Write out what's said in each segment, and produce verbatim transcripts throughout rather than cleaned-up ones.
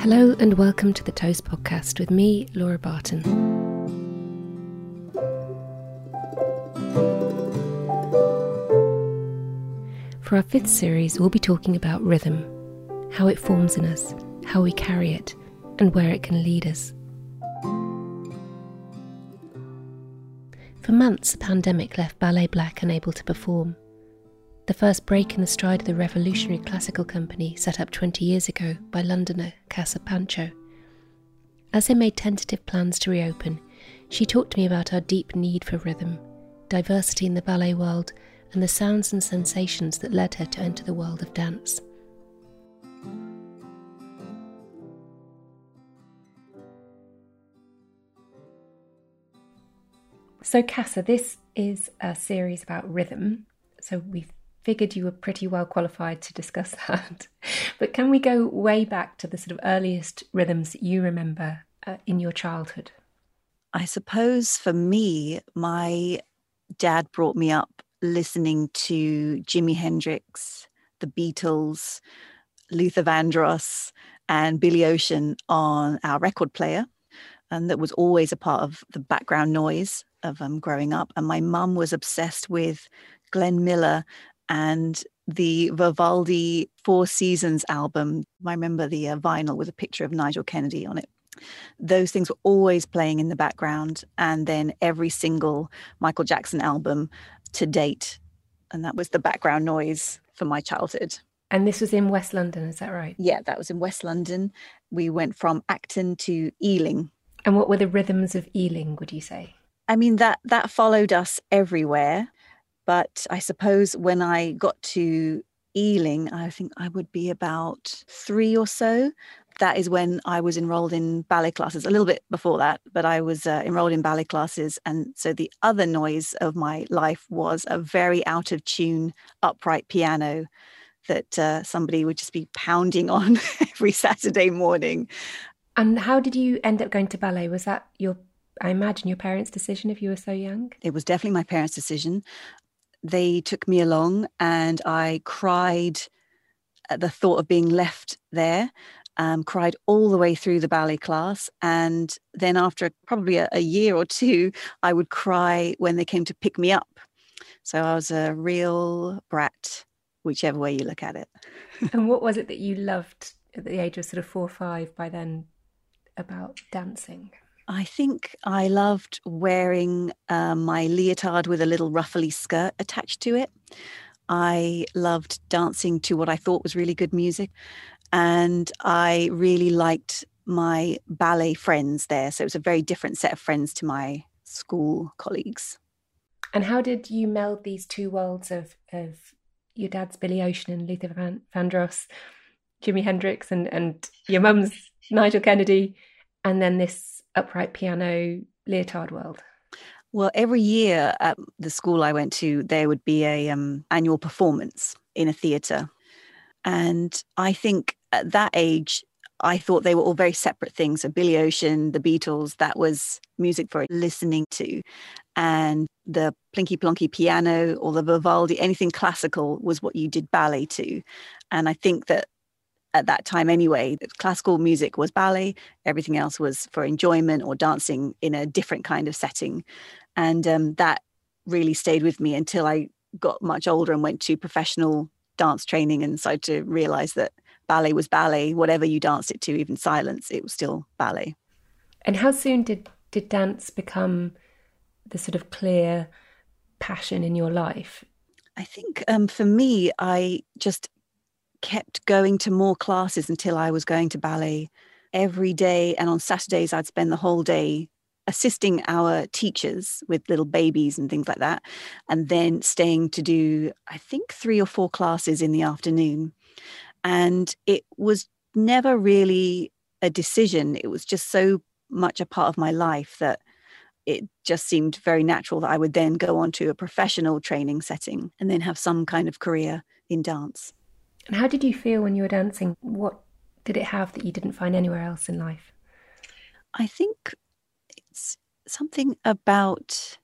Hello and welcome to the Toast podcast with me, Laura Barton. For our fifth series, we'll be talking about rhythm, how it forms in us, how we carry it, and where it can lead us. For months, the pandemic left Ballet Black unable to perform. The first break in the stride of the revolutionary classical company set up twenty years ago by Londoner Cassa Pancho. As they made tentative plans to reopen, she talked to me about our deep need for rhythm, diversity in the ballet world, and the sounds and sensations that led her to enter the world of dance. So Cassa, this is a series about rhythm, so we've figured you were pretty well qualified to discuss that. But can we go way back to the sort of earliest rhythms that you remember uh, in your childhood? I suppose for me, my dad brought me up listening to Jimi Hendrix, the Beatles, Luther Vandross and Billy Ocean on our record player. And that was always a part of the background noise of um, growing up. And my mum was obsessed with Glenn Miller and the Vivaldi Four Seasons album. I remember the uh, vinyl with a picture of Nigel Kennedy on it. Those things were always playing in the background. And then every single Michael Jackson album to date. And that was the background noise for my childhood. And this was in West London, is that right? Yeah, that was in West London. We went from Acton to Ealing. And what were the rhythms of Ealing, would you say? I mean, that that followed us everywhere. But I suppose when I got to Ealing, I think I would be about three or so. That is when I was enrolled in ballet classes, a little bit before that, but I was uh, enrolled in ballet classes. And so the other noise of my life was a very out of tune upright piano that uh, somebody would just be pounding on every Saturday morning. And how did you end up going to ballet? Was that your, I imagine, your parents' decision if you were so young? It was definitely my parents' decision. They took me along and I cried at the thought of being left there, um, cried all the way through the ballet class. And then after probably a, a year or two, I would cry when they came to pick me up. So I was a real brat, whichever way you look at it. And what was it that you loved at the age of sort of four or five by then about dancing? I think I loved wearing uh, my leotard with a little ruffly skirt attached to it. I loved dancing to what I thought was really good music. And I really liked my ballet friends there. So it was a very different set of friends to my school colleagues. And how did you meld these two worlds of, of your dad's Billy Ocean and Luther Vandross, Jimi Hendrix and, and your mum's Nigel Kennedy, and then this upright piano leotard world? Well, every year at the school I went to, there would be a um, annual performance in a theatre. And I think at that age, I thought they were all very separate things. So Billy Ocean, the Beatles, that was music for listening to. And the plinky plonky piano or the Vivaldi, anything classical was what you did ballet to. And I think that at that time anyway, classical music was ballet, everything else was for enjoyment or dancing in a different kind of setting. And um, that really stayed with me until I got much older and went to professional dance training and started to realise that ballet was ballet, whatever you danced it to, even silence, it was still ballet. And how soon did, did dance become the sort of clear passion in your life? I think um, for me, I just kept going to more classes until I was going to ballet every day. And on Saturdays, I'd spend the whole day assisting our teachers with little babies and things like that. And then staying to do, I think, three or four classes in the afternoon. And it was never really a decision. It was just so much a part of my life that it just seemed very natural that I would then go on to a professional training setting and then have some kind of career in dance. And how did you feel when you were dancing? What did it have that you didn't find anywhere else in life? I think it's something about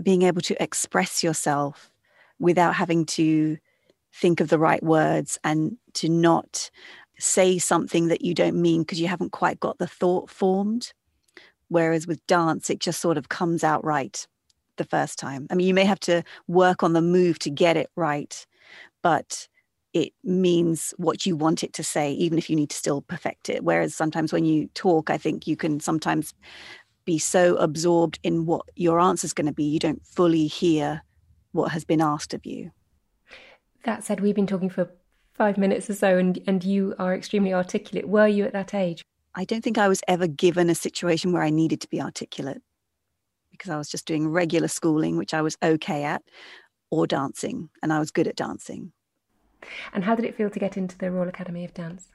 being able to express yourself without having to think of the right words and to not say something that you don't mean because you haven't quite got the thought formed. Whereas with dance, it just sort of comes out right the first time. I mean, you may have to work on the move to get it right, but it means what you want it to say, even if you need to still perfect it. Whereas sometimes when you talk, I think you can sometimes be so absorbed in what your answer is going to be, you don't fully hear what has been asked of you. That said, we've been talking for five minutes or so, and, and you are extremely articulate. Were you at that age? I don't think I was ever given a situation where I needed to be articulate, because I was just doing regular schooling, which I was okay at, or dancing, and I was good at dancing. And how did it feel to get into the Royal Academy of Dance?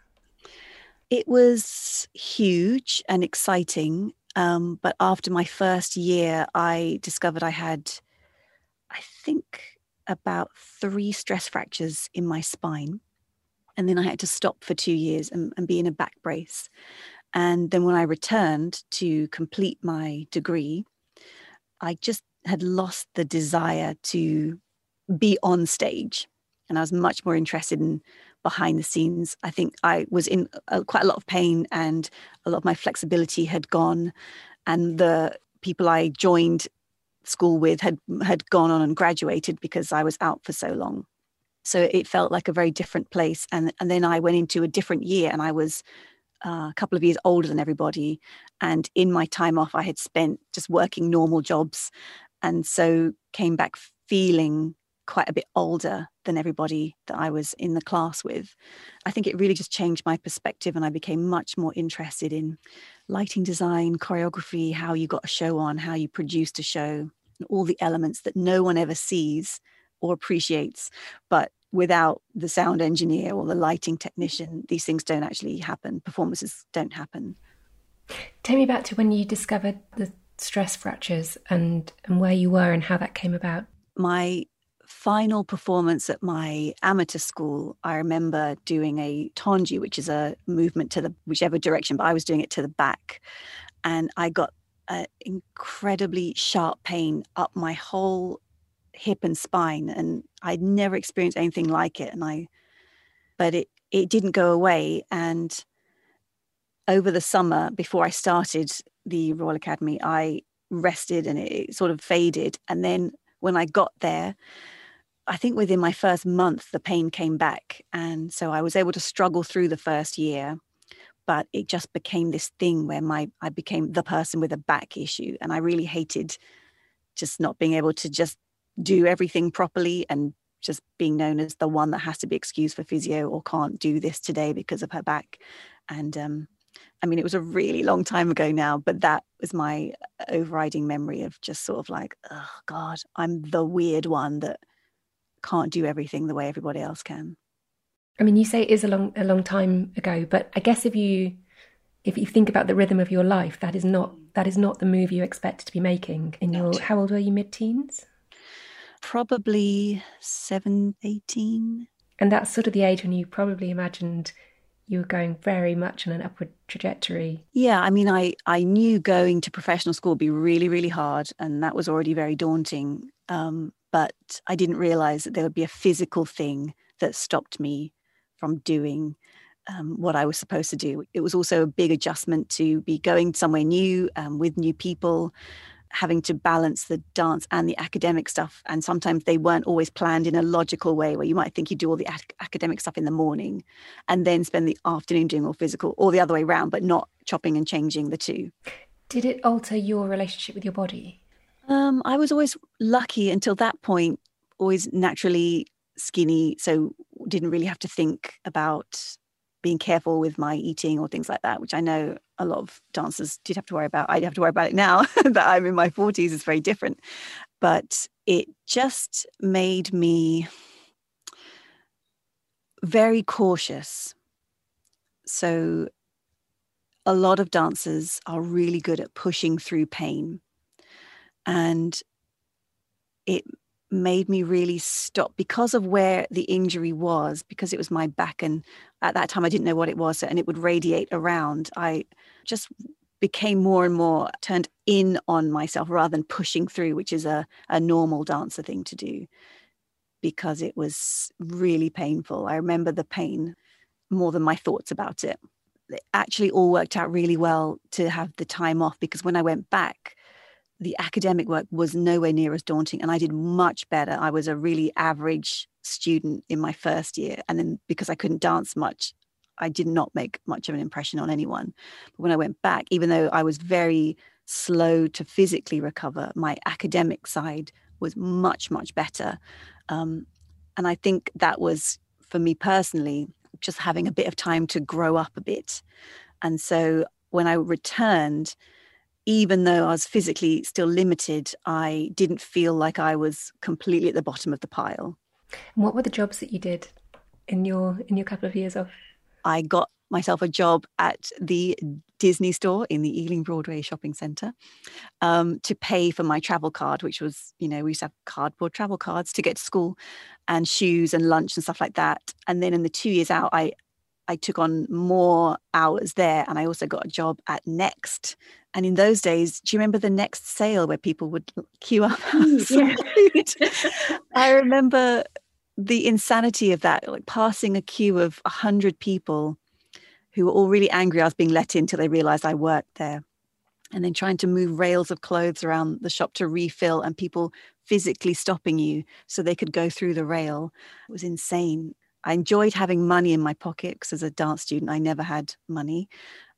It was huge and exciting, um, but after my first year, I discovered I had, I think, about three stress fractures in my spine. And then I had to stop for two years and, and be in a back brace. And then when I returned to complete my degree, I just had lost the desire to be on stage. And I was much more interested in behind the scenes. I think I was in a, quite a lot of pain, and a lot of my flexibility had gone. And the people I joined school with had, had gone on and graduated because I was out for so long. So it felt like a very different place. And, and then I went into a different year, and I was uh, a couple of years older than everybody. And in my time off, I had spent just working normal jobs, and so came back feeling quite a bit older than everybody that I was in the class with. I think it really just changed my perspective, and I became much more interested in lighting design, choreography, how you got a show on, how you produced a show, and all the elements that no one ever sees or appreciates. But without the sound engineer or the lighting technician, these things don't actually happen. Performances don't happen. Tell me back to when you discovered the stress fractures and, and where you were and how that came about. My final performance at my amateur school, I remember doing a tangi, which is a movement to the whichever direction, but I was doing it to the back. And I got an incredibly sharp pain up my whole hip and spine, and I'd never experienced anything like it. And I, but it, it didn't go away. And over the summer before I started the Royal Academy, I rested and it sort of faded. And then when I got there, I think within my first month, the pain came back. And so I was able to struggle through the first year, but it just became this thing where my, I became the person with a back issue. And I really hated just not being able to just do everything properly, and just being known as the one that has to be excused for physio or can't do this today because of her back. And um, I mean, it was a really long time ago now, but that was my overriding memory of just sort of like, oh God, I'm the weird one that can't do everything the way everybody else can. I mean, you say it is a long, a long time ago, but I guess if you if you think about the rhythm of your life, that is not that is not the move you expected to be making. In your, how old were you? Mid-teens? Probably seven, eighteen. And that's sort of the age when you probably imagined you were going very much on an upward trajectory. Yeah, I mean, I, I knew going to professional school would be really, really hard, and that was already very daunting. Um, but I didn't realise that there would be a physical thing that stopped me from doing um, what I was supposed to do. It was also a big adjustment to be going somewhere new um, with new people, having to balance the dance and the academic stuff. And sometimes they weren't always planned in a logical way, where you might think you do all the ac- academic stuff in the morning and then spend the afternoon doing all physical, or the other way around, but not chopping and changing the two. Did it alter your relationship with your body? Um, I was always lucky until that point, always naturally skinny, so didn't really have to think about being careful with my eating or things like that, which I know a lot of dancers did have to worry about. I have to worry about it now that I'm in my forties. It's very different. But it just made me very cautious. So a lot of dancers are really good at pushing through pain. And it made me really stop because of where the injury was, because it was my back, and at that time I didn't know what it was, so, and it would radiate around. I just became more and more turned in on myself rather than pushing through, which is a, a normal dancer thing to do, because it was really painful. I remember the pain. more than my thoughts about it. It actually all worked out really well to have the time off, because when I went back, the academic work was nowhere near as daunting, and I did much better. I was a really average student in my first year, and then because I couldn't dance much, I did not make much of an impression on anyone. But when I went back, even though I was very slow to physically recover, my academic side was much, much better. Um, and I think that was, for me personally, just having a bit of time to grow up a bit. And so when I returned, even though I was physically still limited, I didn't feel like I was completely at the bottom of the pile. And what were the jobs that you did in your in your couple of years off? I got myself a job at the Disney store in the Ealing Broadway shopping centre um, to pay for my travel card, which was, you know, we used to have cardboard travel cards to get to school, and shoes and lunch and stuff like that. And then in the two years out, I I took on more hours there, and I also got a job at Next. And in those days, do you remember the Next sale where people would queue up? Yeah. I remember the insanity of that, like passing a queue of one hundred people who were all really angry I was being let in till they realised I worked there, and then trying to move rails of clothes around the shop to refill, and people physically stopping you so they could go through the rail. It was insane. I enjoyed having money in my pocket, because as a dance student, I never had money.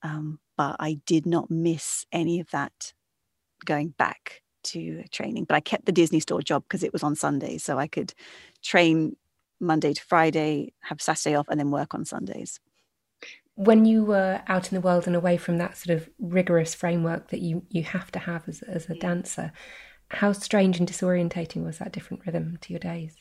Um, but I did not miss any of that going back to training. But I kept the Disney store job because it was on Sundays, so I could train Monday to Friday, have Saturday off, and then work on Sundays. When you were out in the world and away from that sort of rigorous framework that you, you have to have as, as a dancer, how strange and disorientating was that different rhythm to your days?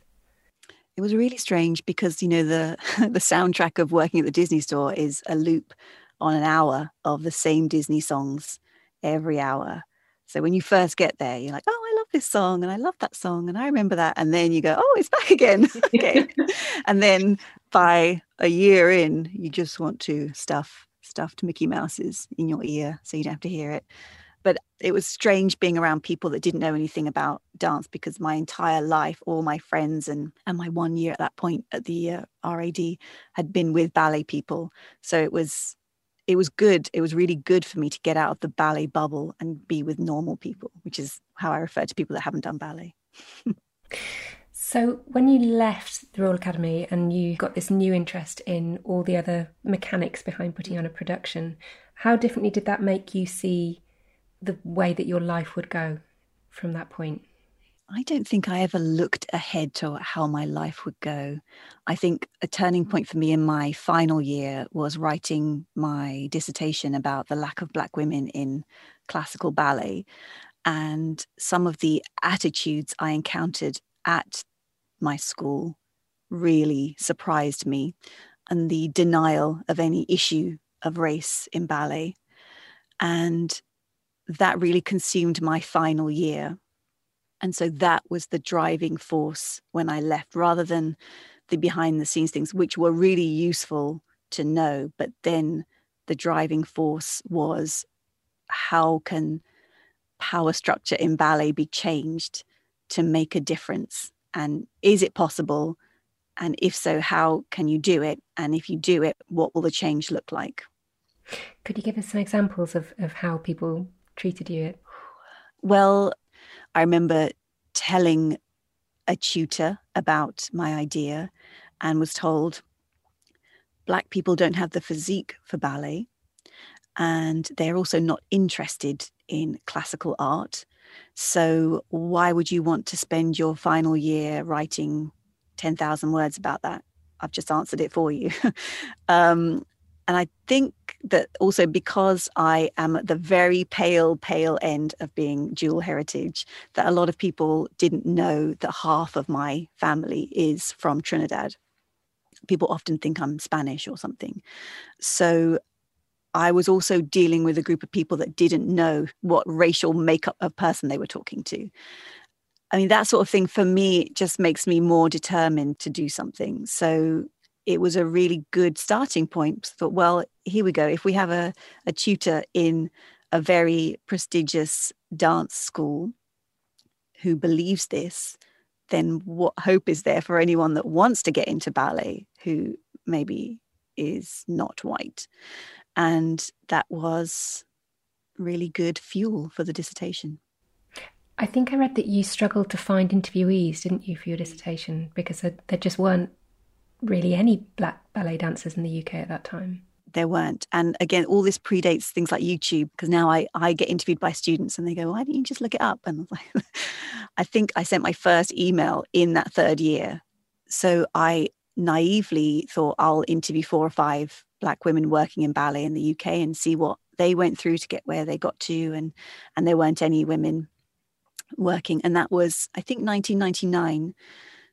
It was really strange because, you know, the the soundtrack of working at the Disney store is a loop on an hour of the same Disney songs every hour. So when you first get there, you're like, oh, I love this song, and I love that song, and I remember that. And then you go, oh, it's back again. Okay. And then by a year in, you just want to stuff, stuff to Mickey Mouse's in your ear so you don't have to hear it. But it was strange being around people that didn't know anything about dance, because my entire life, all my friends and, and my one year at that point at the uh, R A D had been with ballet people. So it was it was good. It was really good for me to get out of the ballet bubble and be with normal people, which is how I refer to people that haven't done ballet. So when you left the Royal Academy and you got this new interest in all the other mechanics behind putting on a production, how differently did that make you see the way that your life would go from that point? I don't think I ever looked ahead to how my life would go. I think a turning point for me in my final year was writing my dissertation about the lack of Black women in classical ballet and some of the attitudes I encountered at my school really surprised me, and the denial of any issue of race in ballet. And that really consumed my final year. And so that was the driving force when I left, rather than the behind the scenes things, which were really useful to know. But then the driving force was, how can power structure in ballet be changed to make a difference? And is it possible? And if so, how can you do it? And if you do it, what will the change look like? Could you give us some examples of, of how people treated you? It? Well, I remember telling a tutor about my idea and was told, Black people don't have the physique for ballet, and they're also not interested in classical art. So why would you want to spend your final year writing ten thousand words about that? I've just answered it for you. um, And I think that also because I am at the very pale, pale end of being dual heritage, that a lot of people didn't know that half of my family is from Trinidad. People often think I'm Spanish or something. So I was also dealing with a group of people that didn't know what racial makeup of person they were talking to. I mean, that sort of thing for me just makes me more determined to do something. So it was a really good starting point. I thought, well, here we go. If we have a, a tutor in a very prestigious dance school who believes this, then what hope is there for anyone that wants to get into ballet who maybe is not white. And that was really good fuel for the dissertation. I think I read that you struggled to find interviewees, didn't you, for your dissertation, because there, there just weren't really any black ballet dancers in the U K at that time. There weren't. And again, all this predates things like YouTube, because now I, I get interviewed by students and they go, why didn't you just look it up? And I was like, I think I sent my first email in that third year. So I naively thought I'll interview four or five black women working in ballet in the U K and see what they went through to get where they got to. And, and there weren't any women working. And that was, I think, nineteen ninety-nine.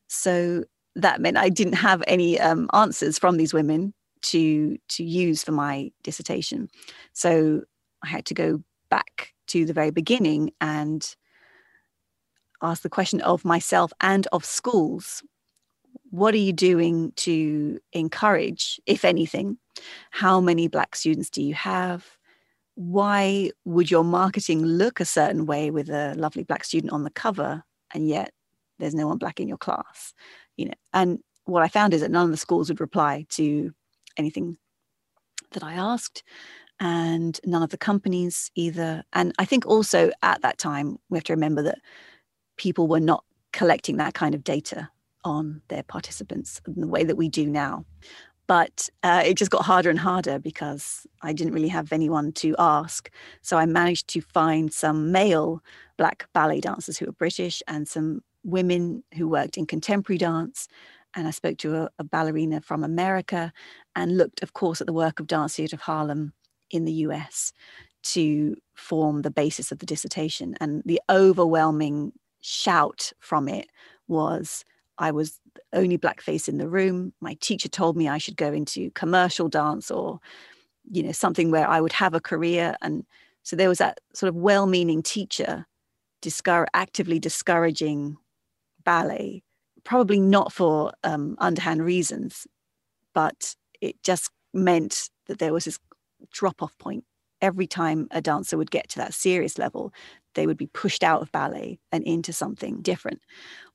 So that meant I didn't have any um, answers from these women to to use for my dissertation. So I had to go back to the very beginning and ask the question of myself and of schools. What are you doing to encourage, if anything? How many black students do you have? Why would your marketing look a certain way with a lovely black student on the cover, and yet there's no one black in your class? You know, and what I found is that none of the schools would reply to anything that I asked, and none of the companies either. And I think also at that time, we have to remember that people were not collecting that kind of data on their participants in the way that we do now. But uh, it just got harder and harder because I didn't really have anyone to ask. So I managed to find some male black ballet dancers who were British and some women who worked in contemporary dance. And I spoke to a, a ballerina from America and looked, of course, at the work of Dance Theatre of Harlem in the U S to form the basis of the dissertation. And the overwhelming shout from it was, I was the only black face in the room. My teacher told me I should go into commercial dance or, you know, something where I would have a career. And so there was that sort of well-meaning teacher discour- actively discouraging ballet, probably not for um, underhand reasons, but it just meant that there was this drop-off point. Every time a dancer would get to that serious level, they would be pushed out of ballet and into something different,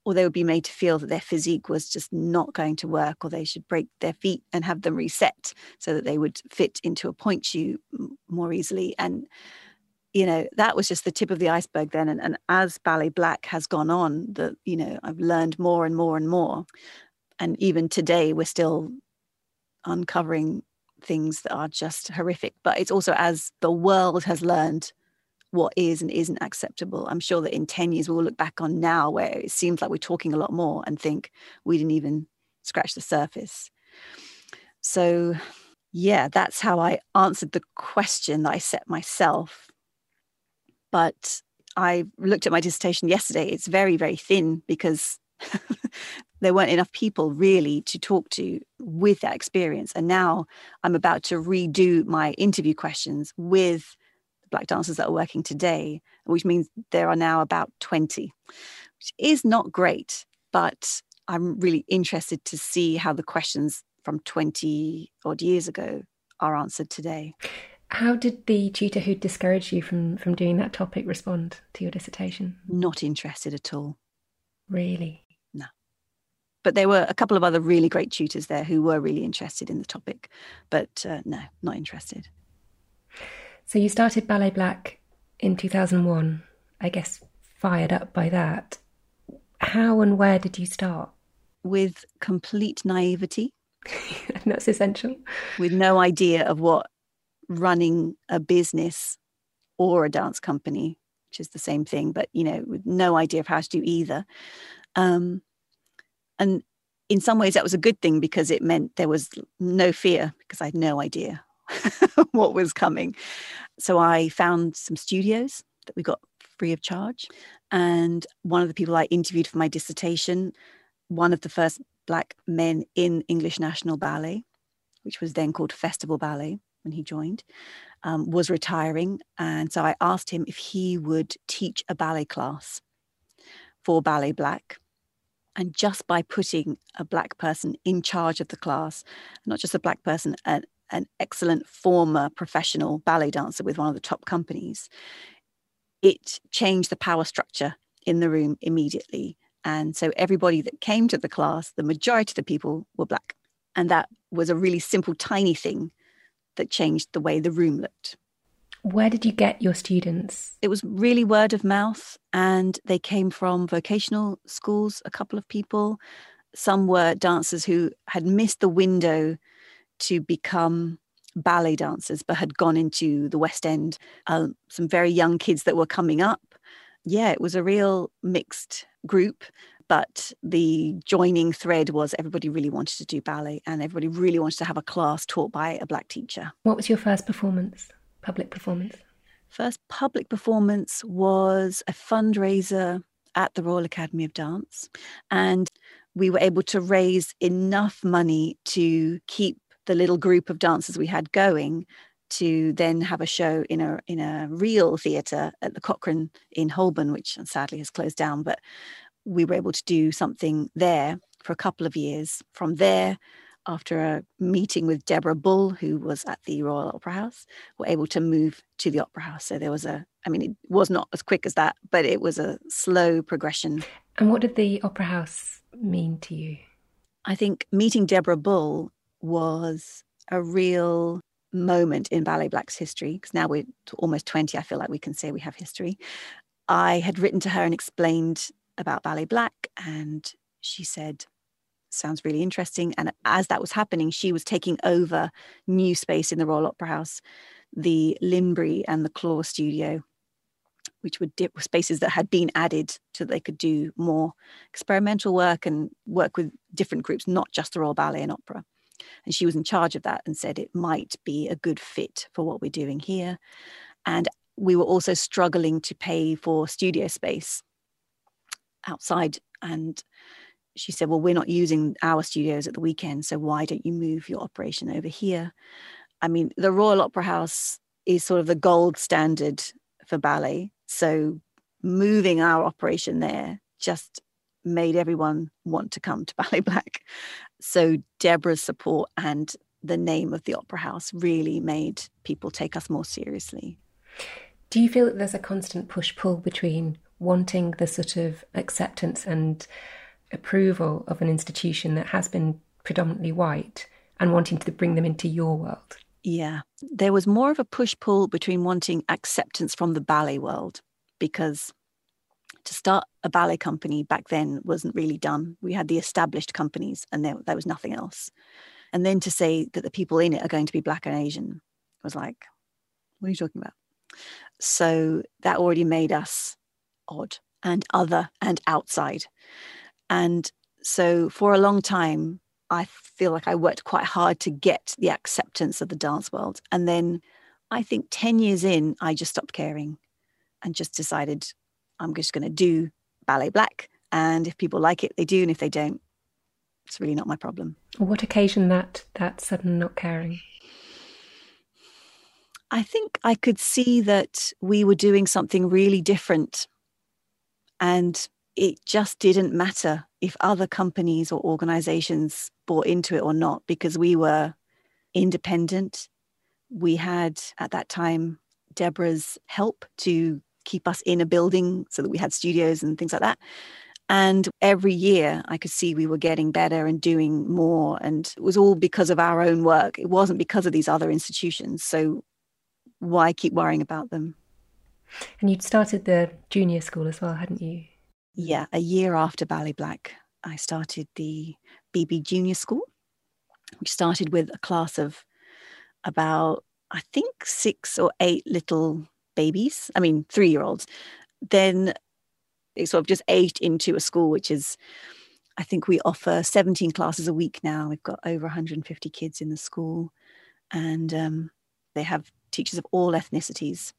or they would be made to feel that their physique was just not going to work, or they should break their feet and have them reset so that they would fit into a pointe shoe more easily. And, you know, that was just the tip of the iceberg then. And, and as Ballet Black has gone on, that, you know, I've learned more and more and more. And even today, we're still uncovering things that are just horrific. But it's also as the world has learned what is and isn't acceptable. I'm sure that in ten years we'll look back on now where it seems like we're talking a lot more and think we didn't even scratch the surface. So yeah, that's how I answered the question that I set myself. But I looked at my dissertation yesterday. It's very, very thin because there weren't enough people really to talk to with that experience. And now I'm about to redo my interview questions with black dancers that are working today, which means there are now about twenty, which is not great, but I'm really interested to see how the questions from twenty odd years ago are answered today. How did the tutor who discouraged you from from doing that topic respond to your dissertation? Not interested at all. Really? No. But there were a couple of other really great tutors there who were really interested in the topic, but uh, no, not interested. So you started Ballet Black in two thousand one, I guess fired up by that. How and where did you start? With complete naivety. That's essential. With no idea of what running a business or a dance company, which is the same thing, but, you know, with no idea of how to do either. Um, and in some ways that was a good thing because it meant there was no fear because I had no idea what was coming. So I found some studios that we got free of charge, and one of the people I interviewed for my dissertation, one of the first black men in English National Ballet, which was then called Festival Ballet when he joined, um, was retiring, and so I asked him if he would teach a ballet class for Ballet Black. And just by putting a black person in charge of the class, not just a black person, an an excellent former professional ballet dancer with one of the top companies, it changed the power structure in the room immediately. And so everybody that came to the class, the majority of the people were black. And that was a really simple, tiny thing that changed the way the room looked. Where did you get your students? It was really word of mouth, and they came from vocational schools, a couple of people. Some were dancers who had missed the window to become ballet dancers but had gone into the West End. Uh, some very young kids that were coming up. Yeah, it was a real mixed group, but the joining thread was everybody really wanted to do ballet and everybody really wanted to have a class taught by a black teacher. What was your first performance, public performance? First public performance was a fundraiser at the Royal Academy of Dance, and we were able to raise enough money to keep the little group of dancers we had going to then have a show in a in a real theatre at the Cochrane in Holborn, which sadly has closed down, but we were able to do something there for a couple of years. From there, after a meeting with Deborah Bull, who was at the Royal Opera House, we were able to move to the Opera House. So there was a, I mean, it was not as quick as that, but it was a slow progression. And what did the Opera House mean to you? I think meeting Deborah Bull was a real moment in Ballet Black's history, because now we're almost twenty, I feel like we can say we have history. I had written to her and explained about Ballet Black, and she said, sounds really interesting. And as that was happening, she was taking over new space in the Royal Opera House, the Linbury and the Claw Studio, which were dip- spaces that had been added so that they could do more experimental work and work with different groups, not just the Royal Ballet and Opera. And she was in charge of that and said it might be a good fit for what we're doing here. And we were also struggling to pay for studio space outside. And she said, well, we're not using our studios at the weekend, so why don't you move your operation over here? I mean, the Royal Opera House is sort of the gold standard for ballet. So moving our operation there just made everyone want to come to Ballet Black. So Deborah's support and the name of the Opera House really made people take us more seriously. Do you feel that there's a constant push-pull between wanting the sort of acceptance and approval of an institution that has been predominantly white and wanting to bring them into your world? Yeah, there was more of a push-pull between wanting acceptance from the ballet world, because to start a ballet company back then wasn't really done. We had the established companies and there, there was nothing else. And then to say that the people in it are going to be black and Asian was like, what are you talking about? So that already made us odd and other and outside. And so for a long time, I feel like I worked quite hard to get the acceptance of the dance world. And then I think ten years in, I just stopped caring and just decided, I'm just going to do Ballet Black, and if people like it, they do, and if they don't, it's really not my problem. What occasioned that, that sudden not caring? I think I could see that we were doing something really different, and it just didn't matter if other companies or organisations bought into it or not, because we were independent. We had, at that time, Deborah's help to keep us in a building so that we had studios and things like that. And every year I could see we were getting better and doing more. And it was all because of our own work. It wasn't because of these other institutions. So why keep worrying about them? And you'd started the junior school as well, hadn't you? Yeah, a year after Ballet Black, I started the B B Junior School, which started with a class of about, I think, six or eight little babies, I mean, three-year-olds. Then it sort of just aged into a school, which is, I think we offer seventeen classes a week now. We've got over one hundred fifty kids in the school, and um, they have teachers of all ethnicities.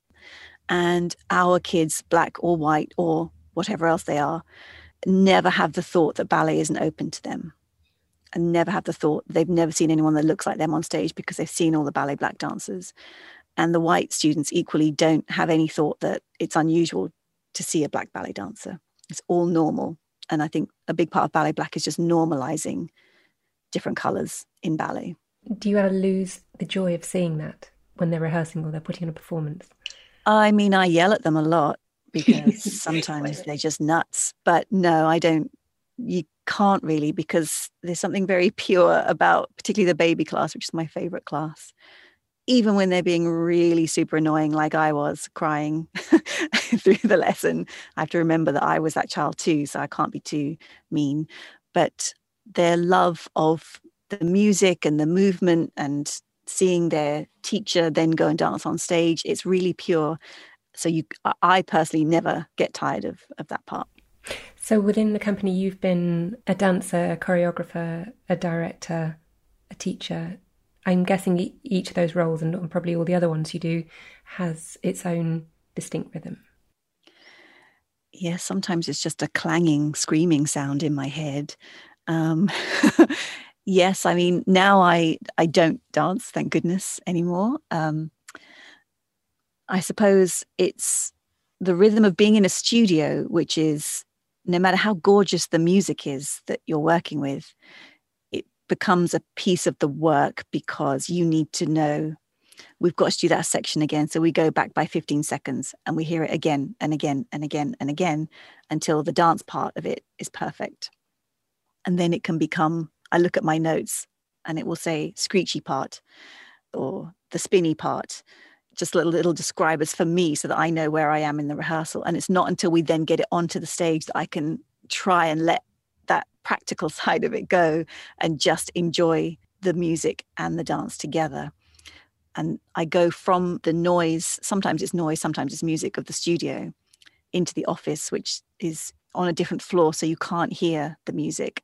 And our kids, black or white or whatever else they are, never have the thought that ballet isn't open to them, and never have the thought they've never seen anyone that looks like them on stage, because they've seen all the Ballet Black dancers. And the white students equally don't have any thought that it's unusual to see a black ballet dancer. It's all normal. And I think a big part of Ballet Black is just normalising different colours in ballet. Do you ever lose the joy of seeing that when they're rehearsing or they're putting on a performance? I mean, I yell at them a lot because sometimes they're just nuts. But no, I don't. You can't really, because there's something very pure about particularly the baby class, which is my favorite class, even when they're being really super annoying, like I was crying through the lesson. I have to remember that I was that child too, so I can't be too mean. But their love of the music and the movement and seeing their teacher then go and dance on stage, it's really pure. So you, I personally never get tired of, of that part. So within the company, you've been a dancer, a choreographer, a director, a teacher. I'm guessing each of those roles, and probably all the other ones you do, has its own distinct rhythm. Yes, yeah, sometimes it's just a clanging, screaming sound in my head. Um, yes, I mean, now I, I don't dance, thank goodness, anymore. Um, I suppose it's the rhythm of being in a studio, which is, no matter how gorgeous the music is that you're working with, it becomes a piece of the work, because you need to know, we've got to do that section again. So we go back by fifteen seconds and we hear it again and again and again and again until the dance part of it is perfect. And then it can become, I look at my notes and it will say screechy part or the spinny part, just little little describers for me so that I know where I am in the rehearsal. And it's not until we then get it onto the stage that I can try and let that practical side of it go and just enjoy the music and the dance together. And I go from the noise, sometimes it's noise, sometimes it's music of the studio, into the office, which is on a different floor, so you can't hear the music.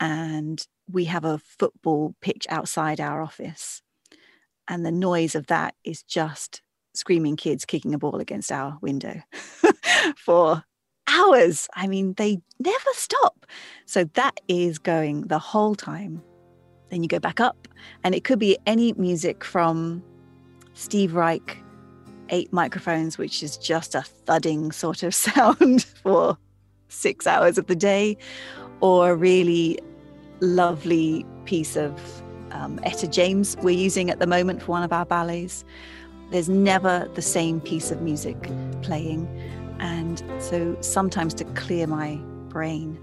And we have a football pitch outside our office. And the noise of that is just screaming kids kicking a ball against our window for hours. I mean, they never stop. So that is going the whole time. Then you go back up, and it could be any music from Steve Reich, Eight Microphones, which is just a thudding sort of sound for six hours of the day, or a really lovely piece of Um, Etta James we're using at the moment for one of our ballets. There's never the same piece of music playing, and so sometimes to clear my brain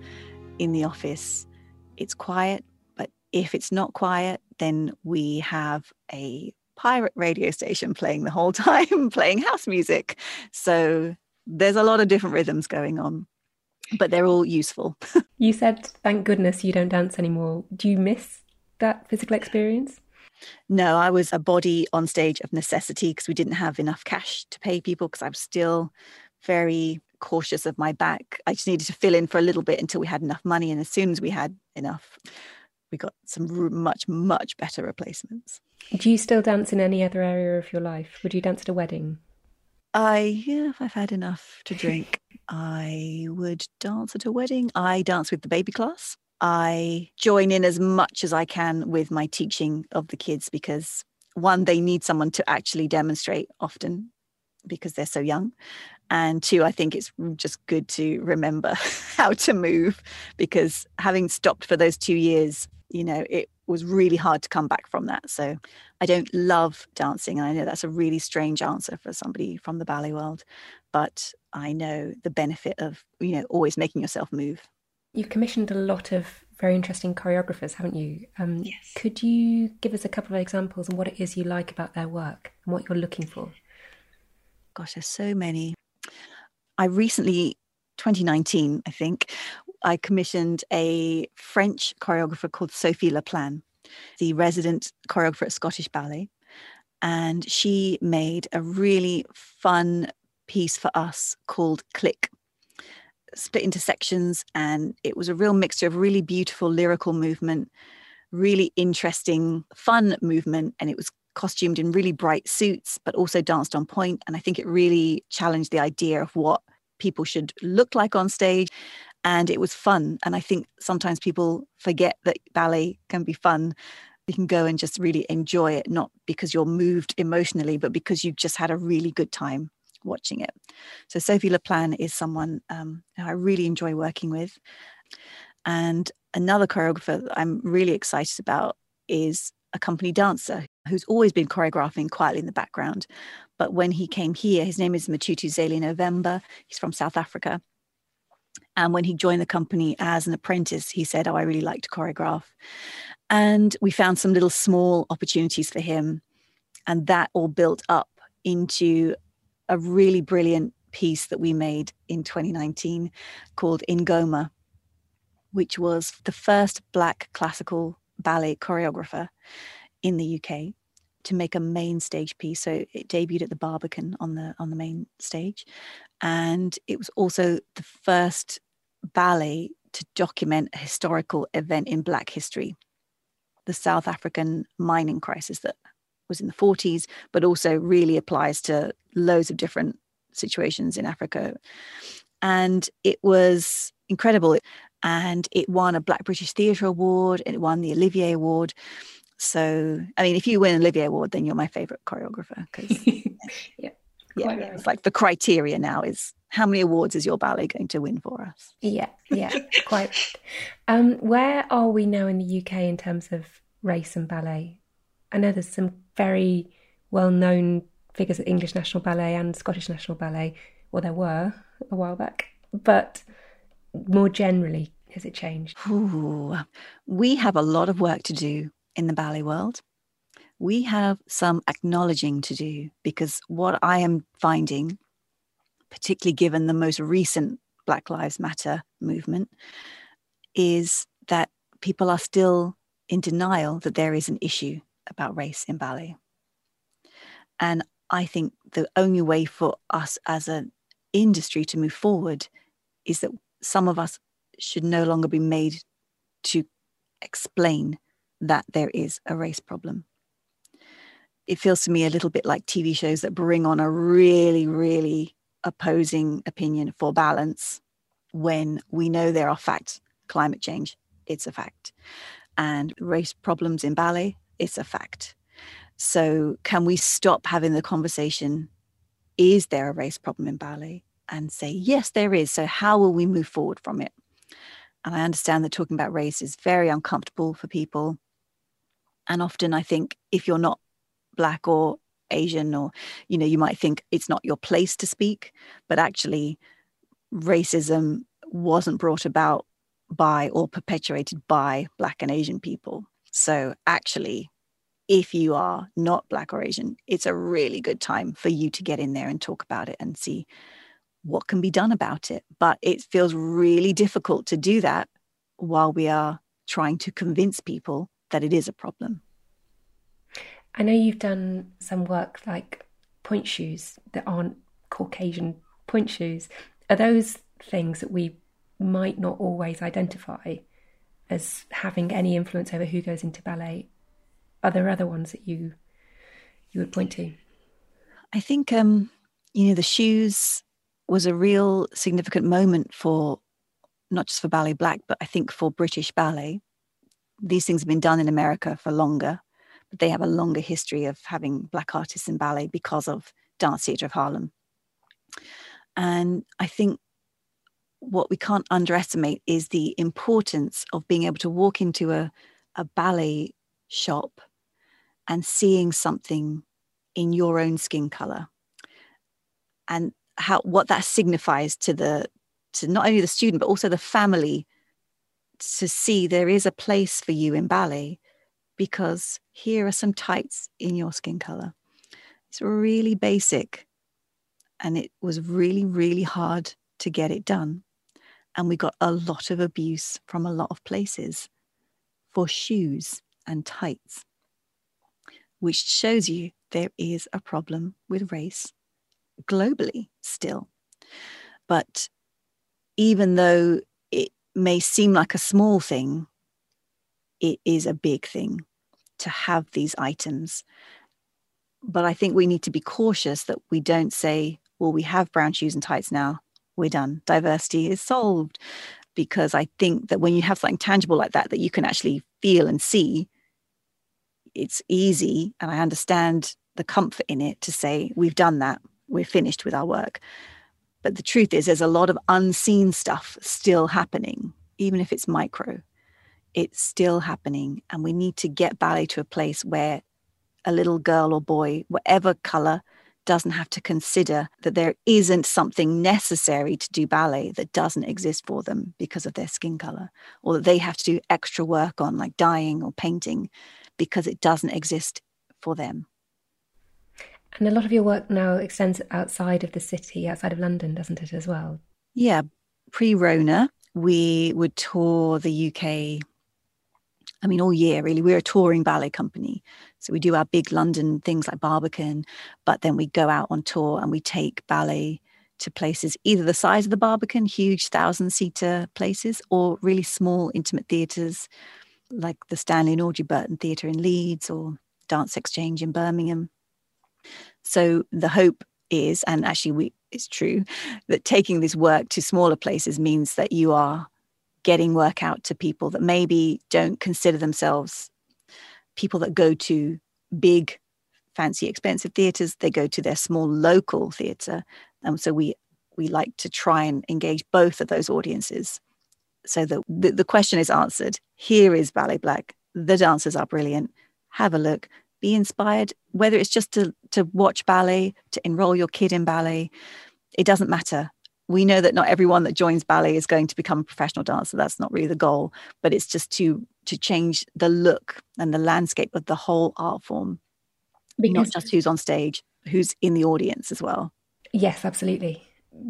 in the office, it's quiet. But if it's not quiet, then we have a pirate radio station playing the whole time, playing house music. So there's a lot of different rhythms going on, but they're all useful. You said, thank goodness you don't dance anymore. Do you miss that physical experience? No, I was a body on stage of necessity, because we didn't have enough cash to pay people, because I was still very cautious of my back. I just needed to fill in for a little bit until we had enough money. And as soon as we had enough, we got some much, much better replacements. Do you still dance in any other area of your life? Would you dance at a wedding? I, yeah, if I've had enough to drink, I would dance at a wedding. I dance with the baby class. I join in as much as I can with my teaching of the kids, because one, they need someone to actually demonstrate often because they're so young. And two, I think it's just good to remember how to move, because having stopped for those two years, you know, it was really hard to come back from that. So I don't love dancing. And I know that's a really strange answer for somebody from the ballet world, but I know the benefit of, you know, always making yourself move. You've commissioned a lot of very interesting choreographers, haven't you? Um, yes. Could you give us a couple of examples on what it is you like about their work and what you're looking for? Gosh, there's so many. I recently, twenty nineteen, I think, I commissioned a French choreographer called Sophie Laplane, the resident choreographer at Scottish Ballet. And she made a really fun piece for us called Click, split into sections, and it was a real mixture of really beautiful lyrical movement, really interesting, fun movement, and it was costumed in really bright suits, but also danced on point. And I think it really challenged the idea of what people should look like on stage, and it was fun. And I think sometimes people forget that ballet can be fun. You can go and just really enjoy it, not because you're moved emotionally, but because you've just had a really good time watching it. So Sophie Laplane is someone um, who I really enjoy working with. And another choreographer that I'm really excited about is a company dancer who's always been choreographing quietly in the background. But when he came here, his name is Mthuthuzeli November. He's from South Africa. And when he joined the company as an apprentice, he said, oh, I really like to choreograph. And we found some little small opportunities for him. And that all built up into a really brilliant piece that we made in twenty nineteen called Ingoma, which was the first Black classical ballet choreographer in the U K to make a main stage piece. So it debuted at the Barbican on the on the main stage. And it was also the first ballet to document a historical event in Black history, the South African mining crisis that was in the forties, but also really applies to loads of different situations in Africa. And it was incredible. And it won a Black British Theatre Award. It won the Olivier Award. So, I mean, if you win an Olivier Award, then you're my favourite choreographer. Because yeah, yeah, yeah, it's like the criteria now is how many awards is your ballet going to win for us? Yeah, yeah, quite. Um, where are we now in the U K in terms of race and ballet? I know there's some very well-known figures at English National Ballet and Scottish National Ballet. Well, there were a while back, but more generally, has it changed? Ooh, we have a lot of work to do in the ballet world. We have some acknowledging to do, because what I am finding, particularly given the most recent Black Lives Matter movement, is that people are still in denial that there is an issue about race in ballet. And I think the only way for us as an industry to move forward is that some of us should no longer be made to explain that there is a race problem. It feels to me a little bit like T V shows that bring on a really, really opposing opinion for balance, when we know there are facts. Climate change, it's a fact. And race problems in ballet, it's a fact. So can we stop having the conversation, is there a race problem in ballet? And say, yes, there is. So how will we move forward from it? And I understand that talking about race is very uncomfortable for people. And often I think if you're not Black or Asian, or, you know, you might think it's not your place to speak, but actually racism wasn't brought about by or perpetuated by Black and Asian people. So actually, if you are not Black or Asian, it's a really good time for you to get in there and talk about it and see what can be done about it. But it feels really difficult to do that while we are trying to convince people that it is a problem. I know you've done some work like pointe shoes that aren't Caucasian pointe shoes. Are those things that we might not always identify as having any influence over who goes into ballet? Are there other ones that you you would point to? I think, um, you know, the shoes was a real significant moment for, not just for Ballet Black, but I think for British ballet. These things have been done in America for longer, but they have a longer history of having Black artists in ballet because of Dance Theatre of Harlem. And I think what we can't underestimate is the importance of being able to walk into a, a ballet shop and seeing something in your own skin colour. And how what that signifies to the to not only the student but also the family, to see there is a place for you in ballet because here are some tights in your skin color. It's really basic, and it was really really hard to get it done, and we got a lot of abuse from a lot of places for shoes and tights, which shows you there is a problem with race globally still. But even though it may seem like a small thing, it is a big thing to have these items. But I think we need to be cautious that we don't say, well, we have brown shoes and tights now, we're done, diversity is solved. Because I think that when you have something tangible like that that you can actually feel and see, it's easy, and I understand the comfort in it, to say we've done that, we're finished with our work. But the truth is there's a lot of unseen stuff still happening, even if it's micro. It's still happening, and we need to get ballet to a place where a little girl or boy, whatever colour, doesn't have to consider that there isn't something necessary to do ballet that doesn't exist for them because of their skin color, or that they have to do extra work on, like dyeing or painting, because it doesn't exist for them. And a lot of your work now extends outside of the city, outside of London, doesn't it, as well? Yeah. Pre-Rona, we would tour the U K, I mean, all year, really. We're a touring ballet company. So we do our big London things like Barbican, but then we go out on tour and we take ballet to places, either the size of the Barbican, huge thousand-seater places, or really small, intimate theatres like the Stanley and Audrey Burton Theatre in Leeds or Dance Exchange in Birmingham. So the hope is, and actually we, it's true, that taking this work to smaller places means that you are getting work out to people that maybe don't consider themselves people that go to big, fancy, expensive theatres. They go to their small local theatre. And so we we like to try and engage both of those audiences so that the, the question is answered. Here is Ballet Black. The dancers are brilliant. Have a look. Be inspired, whether it's just to, to watch ballet, to enroll your kid in ballet. It doesn't matter. We know that not everyone that joins ballet is going to become a professional dancer. That's not really the goal, but it's just to to change the look and the landscape of the whole art form, because not just who's on stage, who's in the audience as well. Yes, absolutely.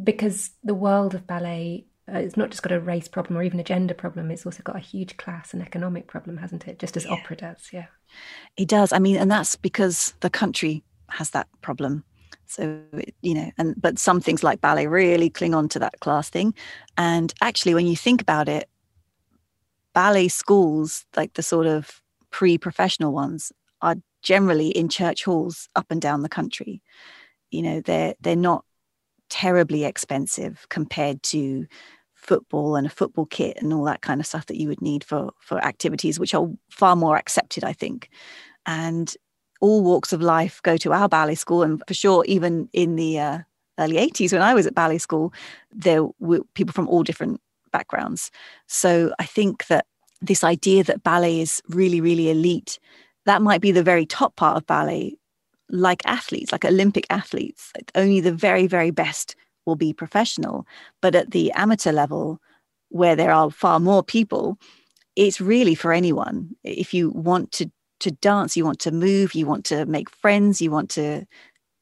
Because the world of ballet, uh, it's not just got a race problem or even a gender problem. It's also got a huge class and economic problem, hasn't it? Just as yeah. opera does, yeah. It does. I mean, and that's because the country has that problem. So, you know, and but some things like ballet really cling on to that class thing. And actually, when you think about it, ballet schools, like the sort of pre-professional ones, are generally in church halls up and down the country. You know, they're they're not terribly expensive compared to football and a football kit and all that kind of stuff that you would need for for activities which are far more accepted, I think. And all walks of life go to our ballet school. And for sure, even in the uh, early eighties, when I was at ballet school, there were people from all different backgrounds. So I think that this idea that ballet is really, really elite, that might be the very top part of ballet, like athletes, like Olympic athletes. Only the very, very best will be professional. But at the amateur level, where there are far more people, it's really for anyone. If you want to to dance, you want to move, you want to make friends, you want to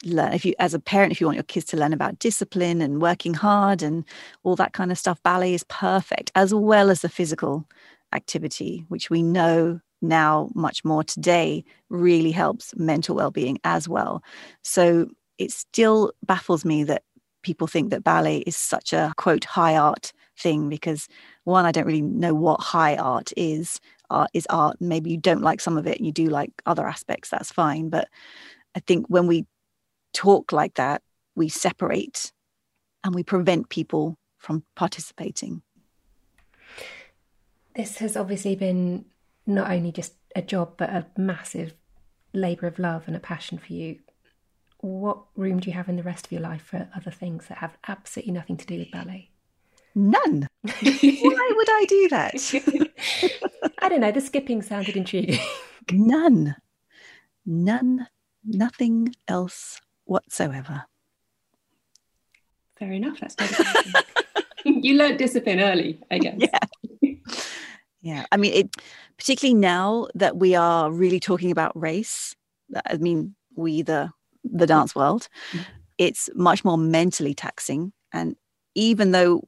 learn, if you as a parent, if you want your kids to learn about discipline and working hard and all that kind of stuff, ballet is perfect, as well as the physical activity, which we know now much more today really helps mental well-being as well. So it still baffles me that people think that ballet is such a quote high art thing, because one, I don't really know what high art is. Art is art. Maybe you don't like some of it and you do like other aspects, that's fine. But I think when we talk like that, we separate and we prevent people from participating. This has obviously been not only just a job, but a massive labour of love and a passion for you. What room do you have in the rest of your life for other things that have absolutely nothing to do with ballet? None. Why would I do that? I don't know. The skipping sounded intriguing. None. None. Nothing else whatsoever. Fair enough. That's dedication. You learnt discipline early, I guess. Yeah. Yeah. I mean, it, particularly now that we are really talking about race, I mean, we, the, the dance world, it's much more mentally taxing. And even though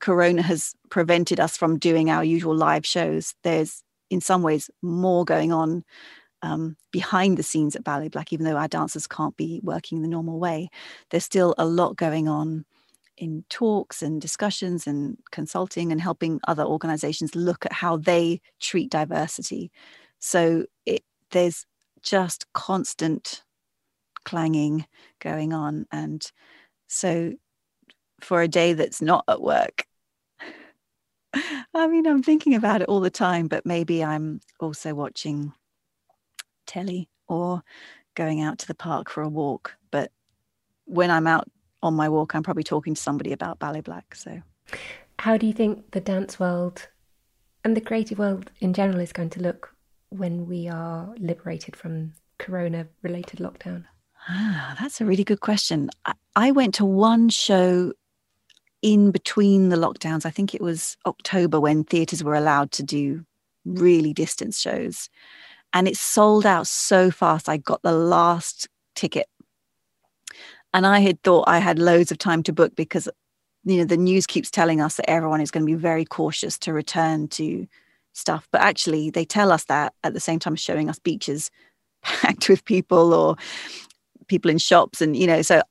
Corona has prevented us from doing our usual live shows, there's in some ways more going on um, behind the scenes at Ballet Black. Even though our dancers can't be working the normal way, there's still a lot going on in talks and discussions and consulting and helping other organisations look at how they treat diversity. So it, there's just constant clanging going on. And so for a day that's not at work, I mean, I'm thinking about it all the time, but maybe I'm also watching telly or going out to the park for a walk. But when I'm out on my walk, I'm probably talking to somebody about Ballet Black. So how do you think the dance world and the creative world in general is going to look when we are liberated from Corona related lockdown? Ah, that's a really good question. I, I went to one show in between the lockdowns. I think it was October when theatres were allowed to do really distance shows. And it sold out so fast. I got the last ticket. And I had thought I had loads of time to book because, you know, the news keeps telling us that everyone is going to be very cautious to return to stuff. But actually, they tell us that at the same time showing us beaches packed with people or people in shops. And, you know, so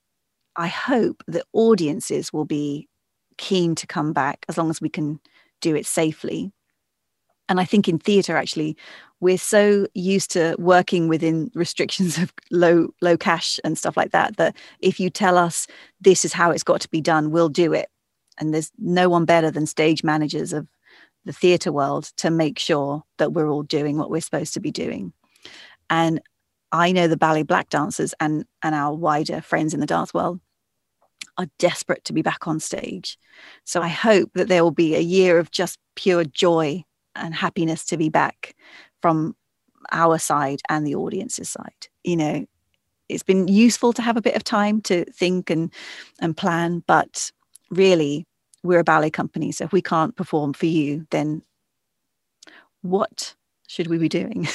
I hope that audiences will be keen to come back as long as we can do it safely. And I think in theatre, actually, we're so used to working within restrictions of low low cash and stuff like that, that if you tell us this is how it's got to be done, we'll do it. And there's no one better than stage managers of the theatre world to make sure that we're all doing what we're supposed to be doing. And I know the Ballet Black dancers and, and our wider friends in the dance world are desperate to be back on stage. So I hope that there will be a year of just pure joy and happiness to be back from our side and the audience's side. You know, it's been useful to have a bit of time to think and and plan, but really we're a ballet company, so if we can't perform for you, then what should we be doing?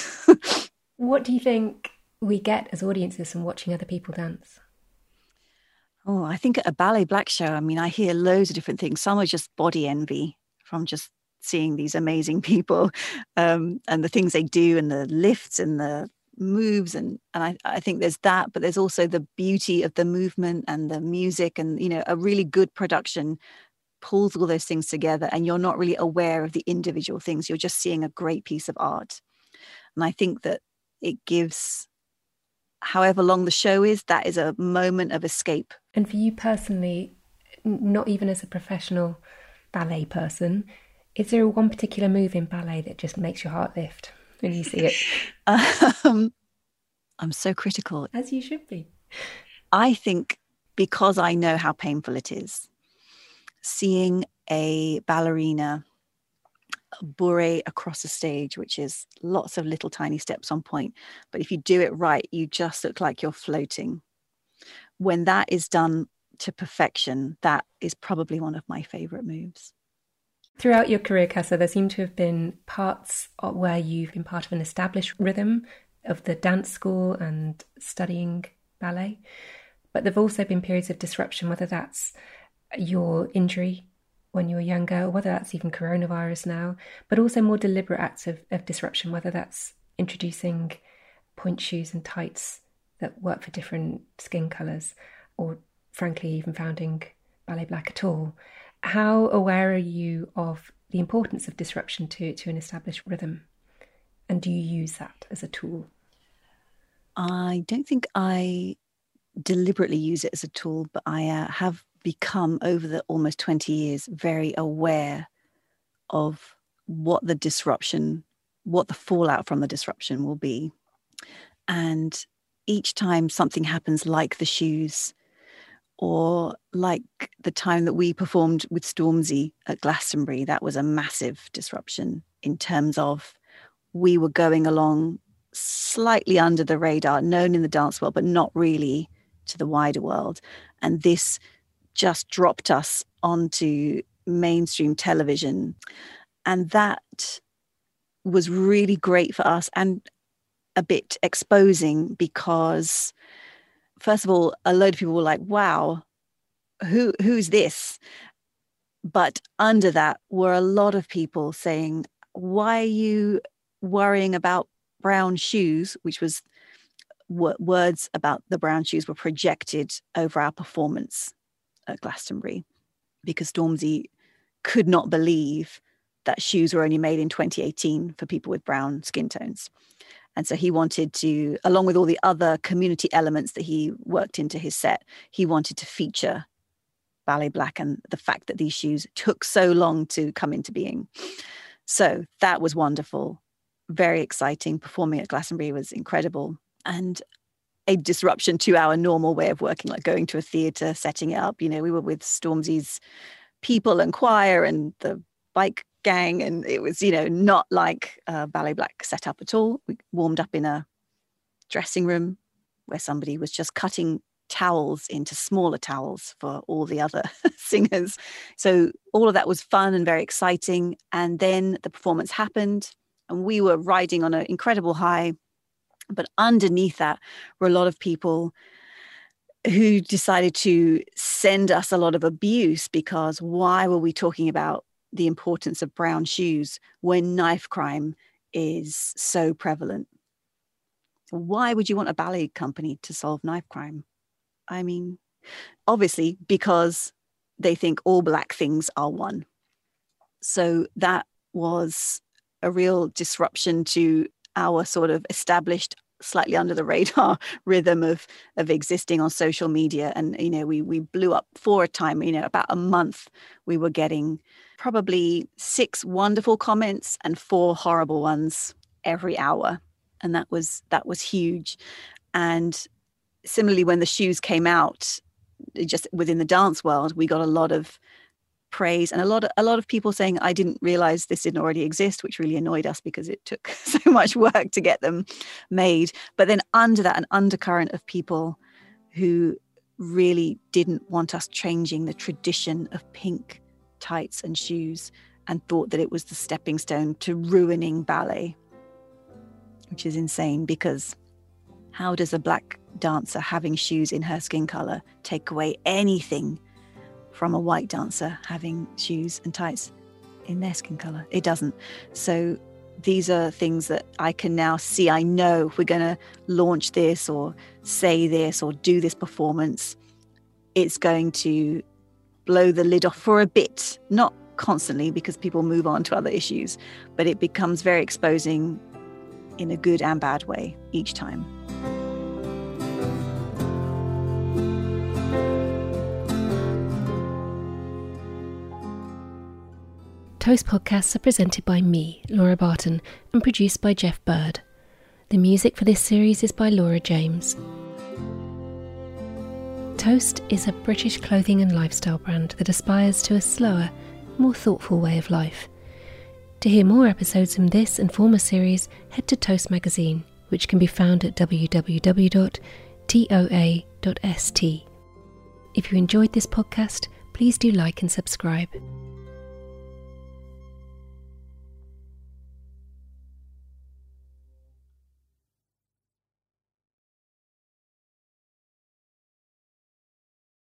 What do you think we get as audiences from watching other people dance? Oh, I think at a Ballet Black show, I mean, I hear loads of different things. Some are just body envy from just seeing these amazing people um, and the things they do and the lifts and the moves. And, and I, I think there's that, but there's also the beauty of the movement and the music and, you know, a really good production pulls all those things together and you're not really aware of the individual things. You're just seeing a great piece of art. And I think that it gives, however long the show is, that is a moment of escape. And for you personally, not even as a professional ballet person, is there one particular move in ballet that just makes your heart lift when you see it? um, I'm so critical. As you should be. I think because I know how painful it is, seeing a ballerina bourrée across a stage, which is lots of little tiny steps on point, but if you do it right, you just look like you're floating. When that is done to perfection, that is probably one of my favourite moves. Throughout your career, Cassa, there seem to have been parts where you've been part of an established rhythm of the dance school and studying ballet, but there have also been periods of disruption, whether that's your injury when you were younger, or whether that's even coronavirus now, but also more deliberate acts of, of disruption, whether that's introducing pointe shoes and tights that work for different skin colours, or frankly, even founding Ballet Black at all. How aware are you of the importance of disruption to, to an established rhythm? And do you use that as a tool? I don't think I deliberately use it as a tool, but I uh, have become over the almost twenty years very aware of what the disruption, what the fallout from the disruption will be. And each time something happens like the shoes, or like the time that we performed with Stormzy at Glastonbury, that was a massive disruption in terms of we were going along slightly under the radar, known in the dance world, but not really to the wider world. And this just dropped us onto mainstream television. And that was really great for us and a bit exposing because, first of all, a load of people were like, wow, who who's this? But under that were a lot of people saying, why are you worrying about brown shoes? Which was w- words about the brown shoes were projected over our performance at Glastonbury because Stormzy could not believe that shoes were only made in twenty eighteen for people with brown skin tones. And so he wanted to, along with all the other community elements that he worked into his set, he wanted to feature Ballet Black and the fact that these shoes took so long to come into being. So that was wonderful, very exciting. Performing at Glastonbury was incredible and a disruption to our normal way of working, like going to a theatre, setting it up. You know, we were with Stormzy's people and choir and the bike gang, and it was, you know, not like uh, Ballet Black set up at all. We warmed up in a dressing room where somebody was just cutting towels into smaller towels for all the other singers. So all of that was fun and very exciting. And then the performance happened and we were riding on an incredible high. But underneath that were a lot of people who decided to send us a lot of abuse, because why were we talking about the importance of brown shoes when knife crime is so prevalent? Why would you want a ballet company to solve knife crime? I mean, obviously, because they think all black things are one. So that was a real disruption to our sort of established, slightly under the radar rhythm of of existing on social media. And, you know, we we blew up for a time, you know, about a month. We were getting probably six wonderful comments and four horrible ones every hour. And that was that was huge. And similarly, when the shoes came out, just within the dance world, we got a lot of praise and a lot of, a lot of people saying, I didn't realize this didn't already exist, which really annoyed us because it took so much work to get them made. But then under that, an undercurrent of people who really didn't want us changing the tradition of pink tights and shoes and thought that it was the stepping stone to ruining ballet, which is insane, because how does a black dancer having shoes in her skin color take away anything from a white dancer having shoes and tights in their skin color? It doesn't. So these are things that I can now see. I know if we're going to launch this or say this or do this performance, it's going to blow the lid off for a bit, not constantly, because people move on to other issues, but it becomes very exposing in a good and bad way each time. Toast podcasts are presented by me, Laura Barton, and produced by Jeff Bird. The music for this series is by Laura James. Toast is a British clothing and lifestyle brand that aspires to a slower, more thoughtful way of life. To hear more episodes from this and former series, head to Toast magazine, which can be found at w w w dot toa dot s t. If you enjoyed this podcast, please do like and subscribe.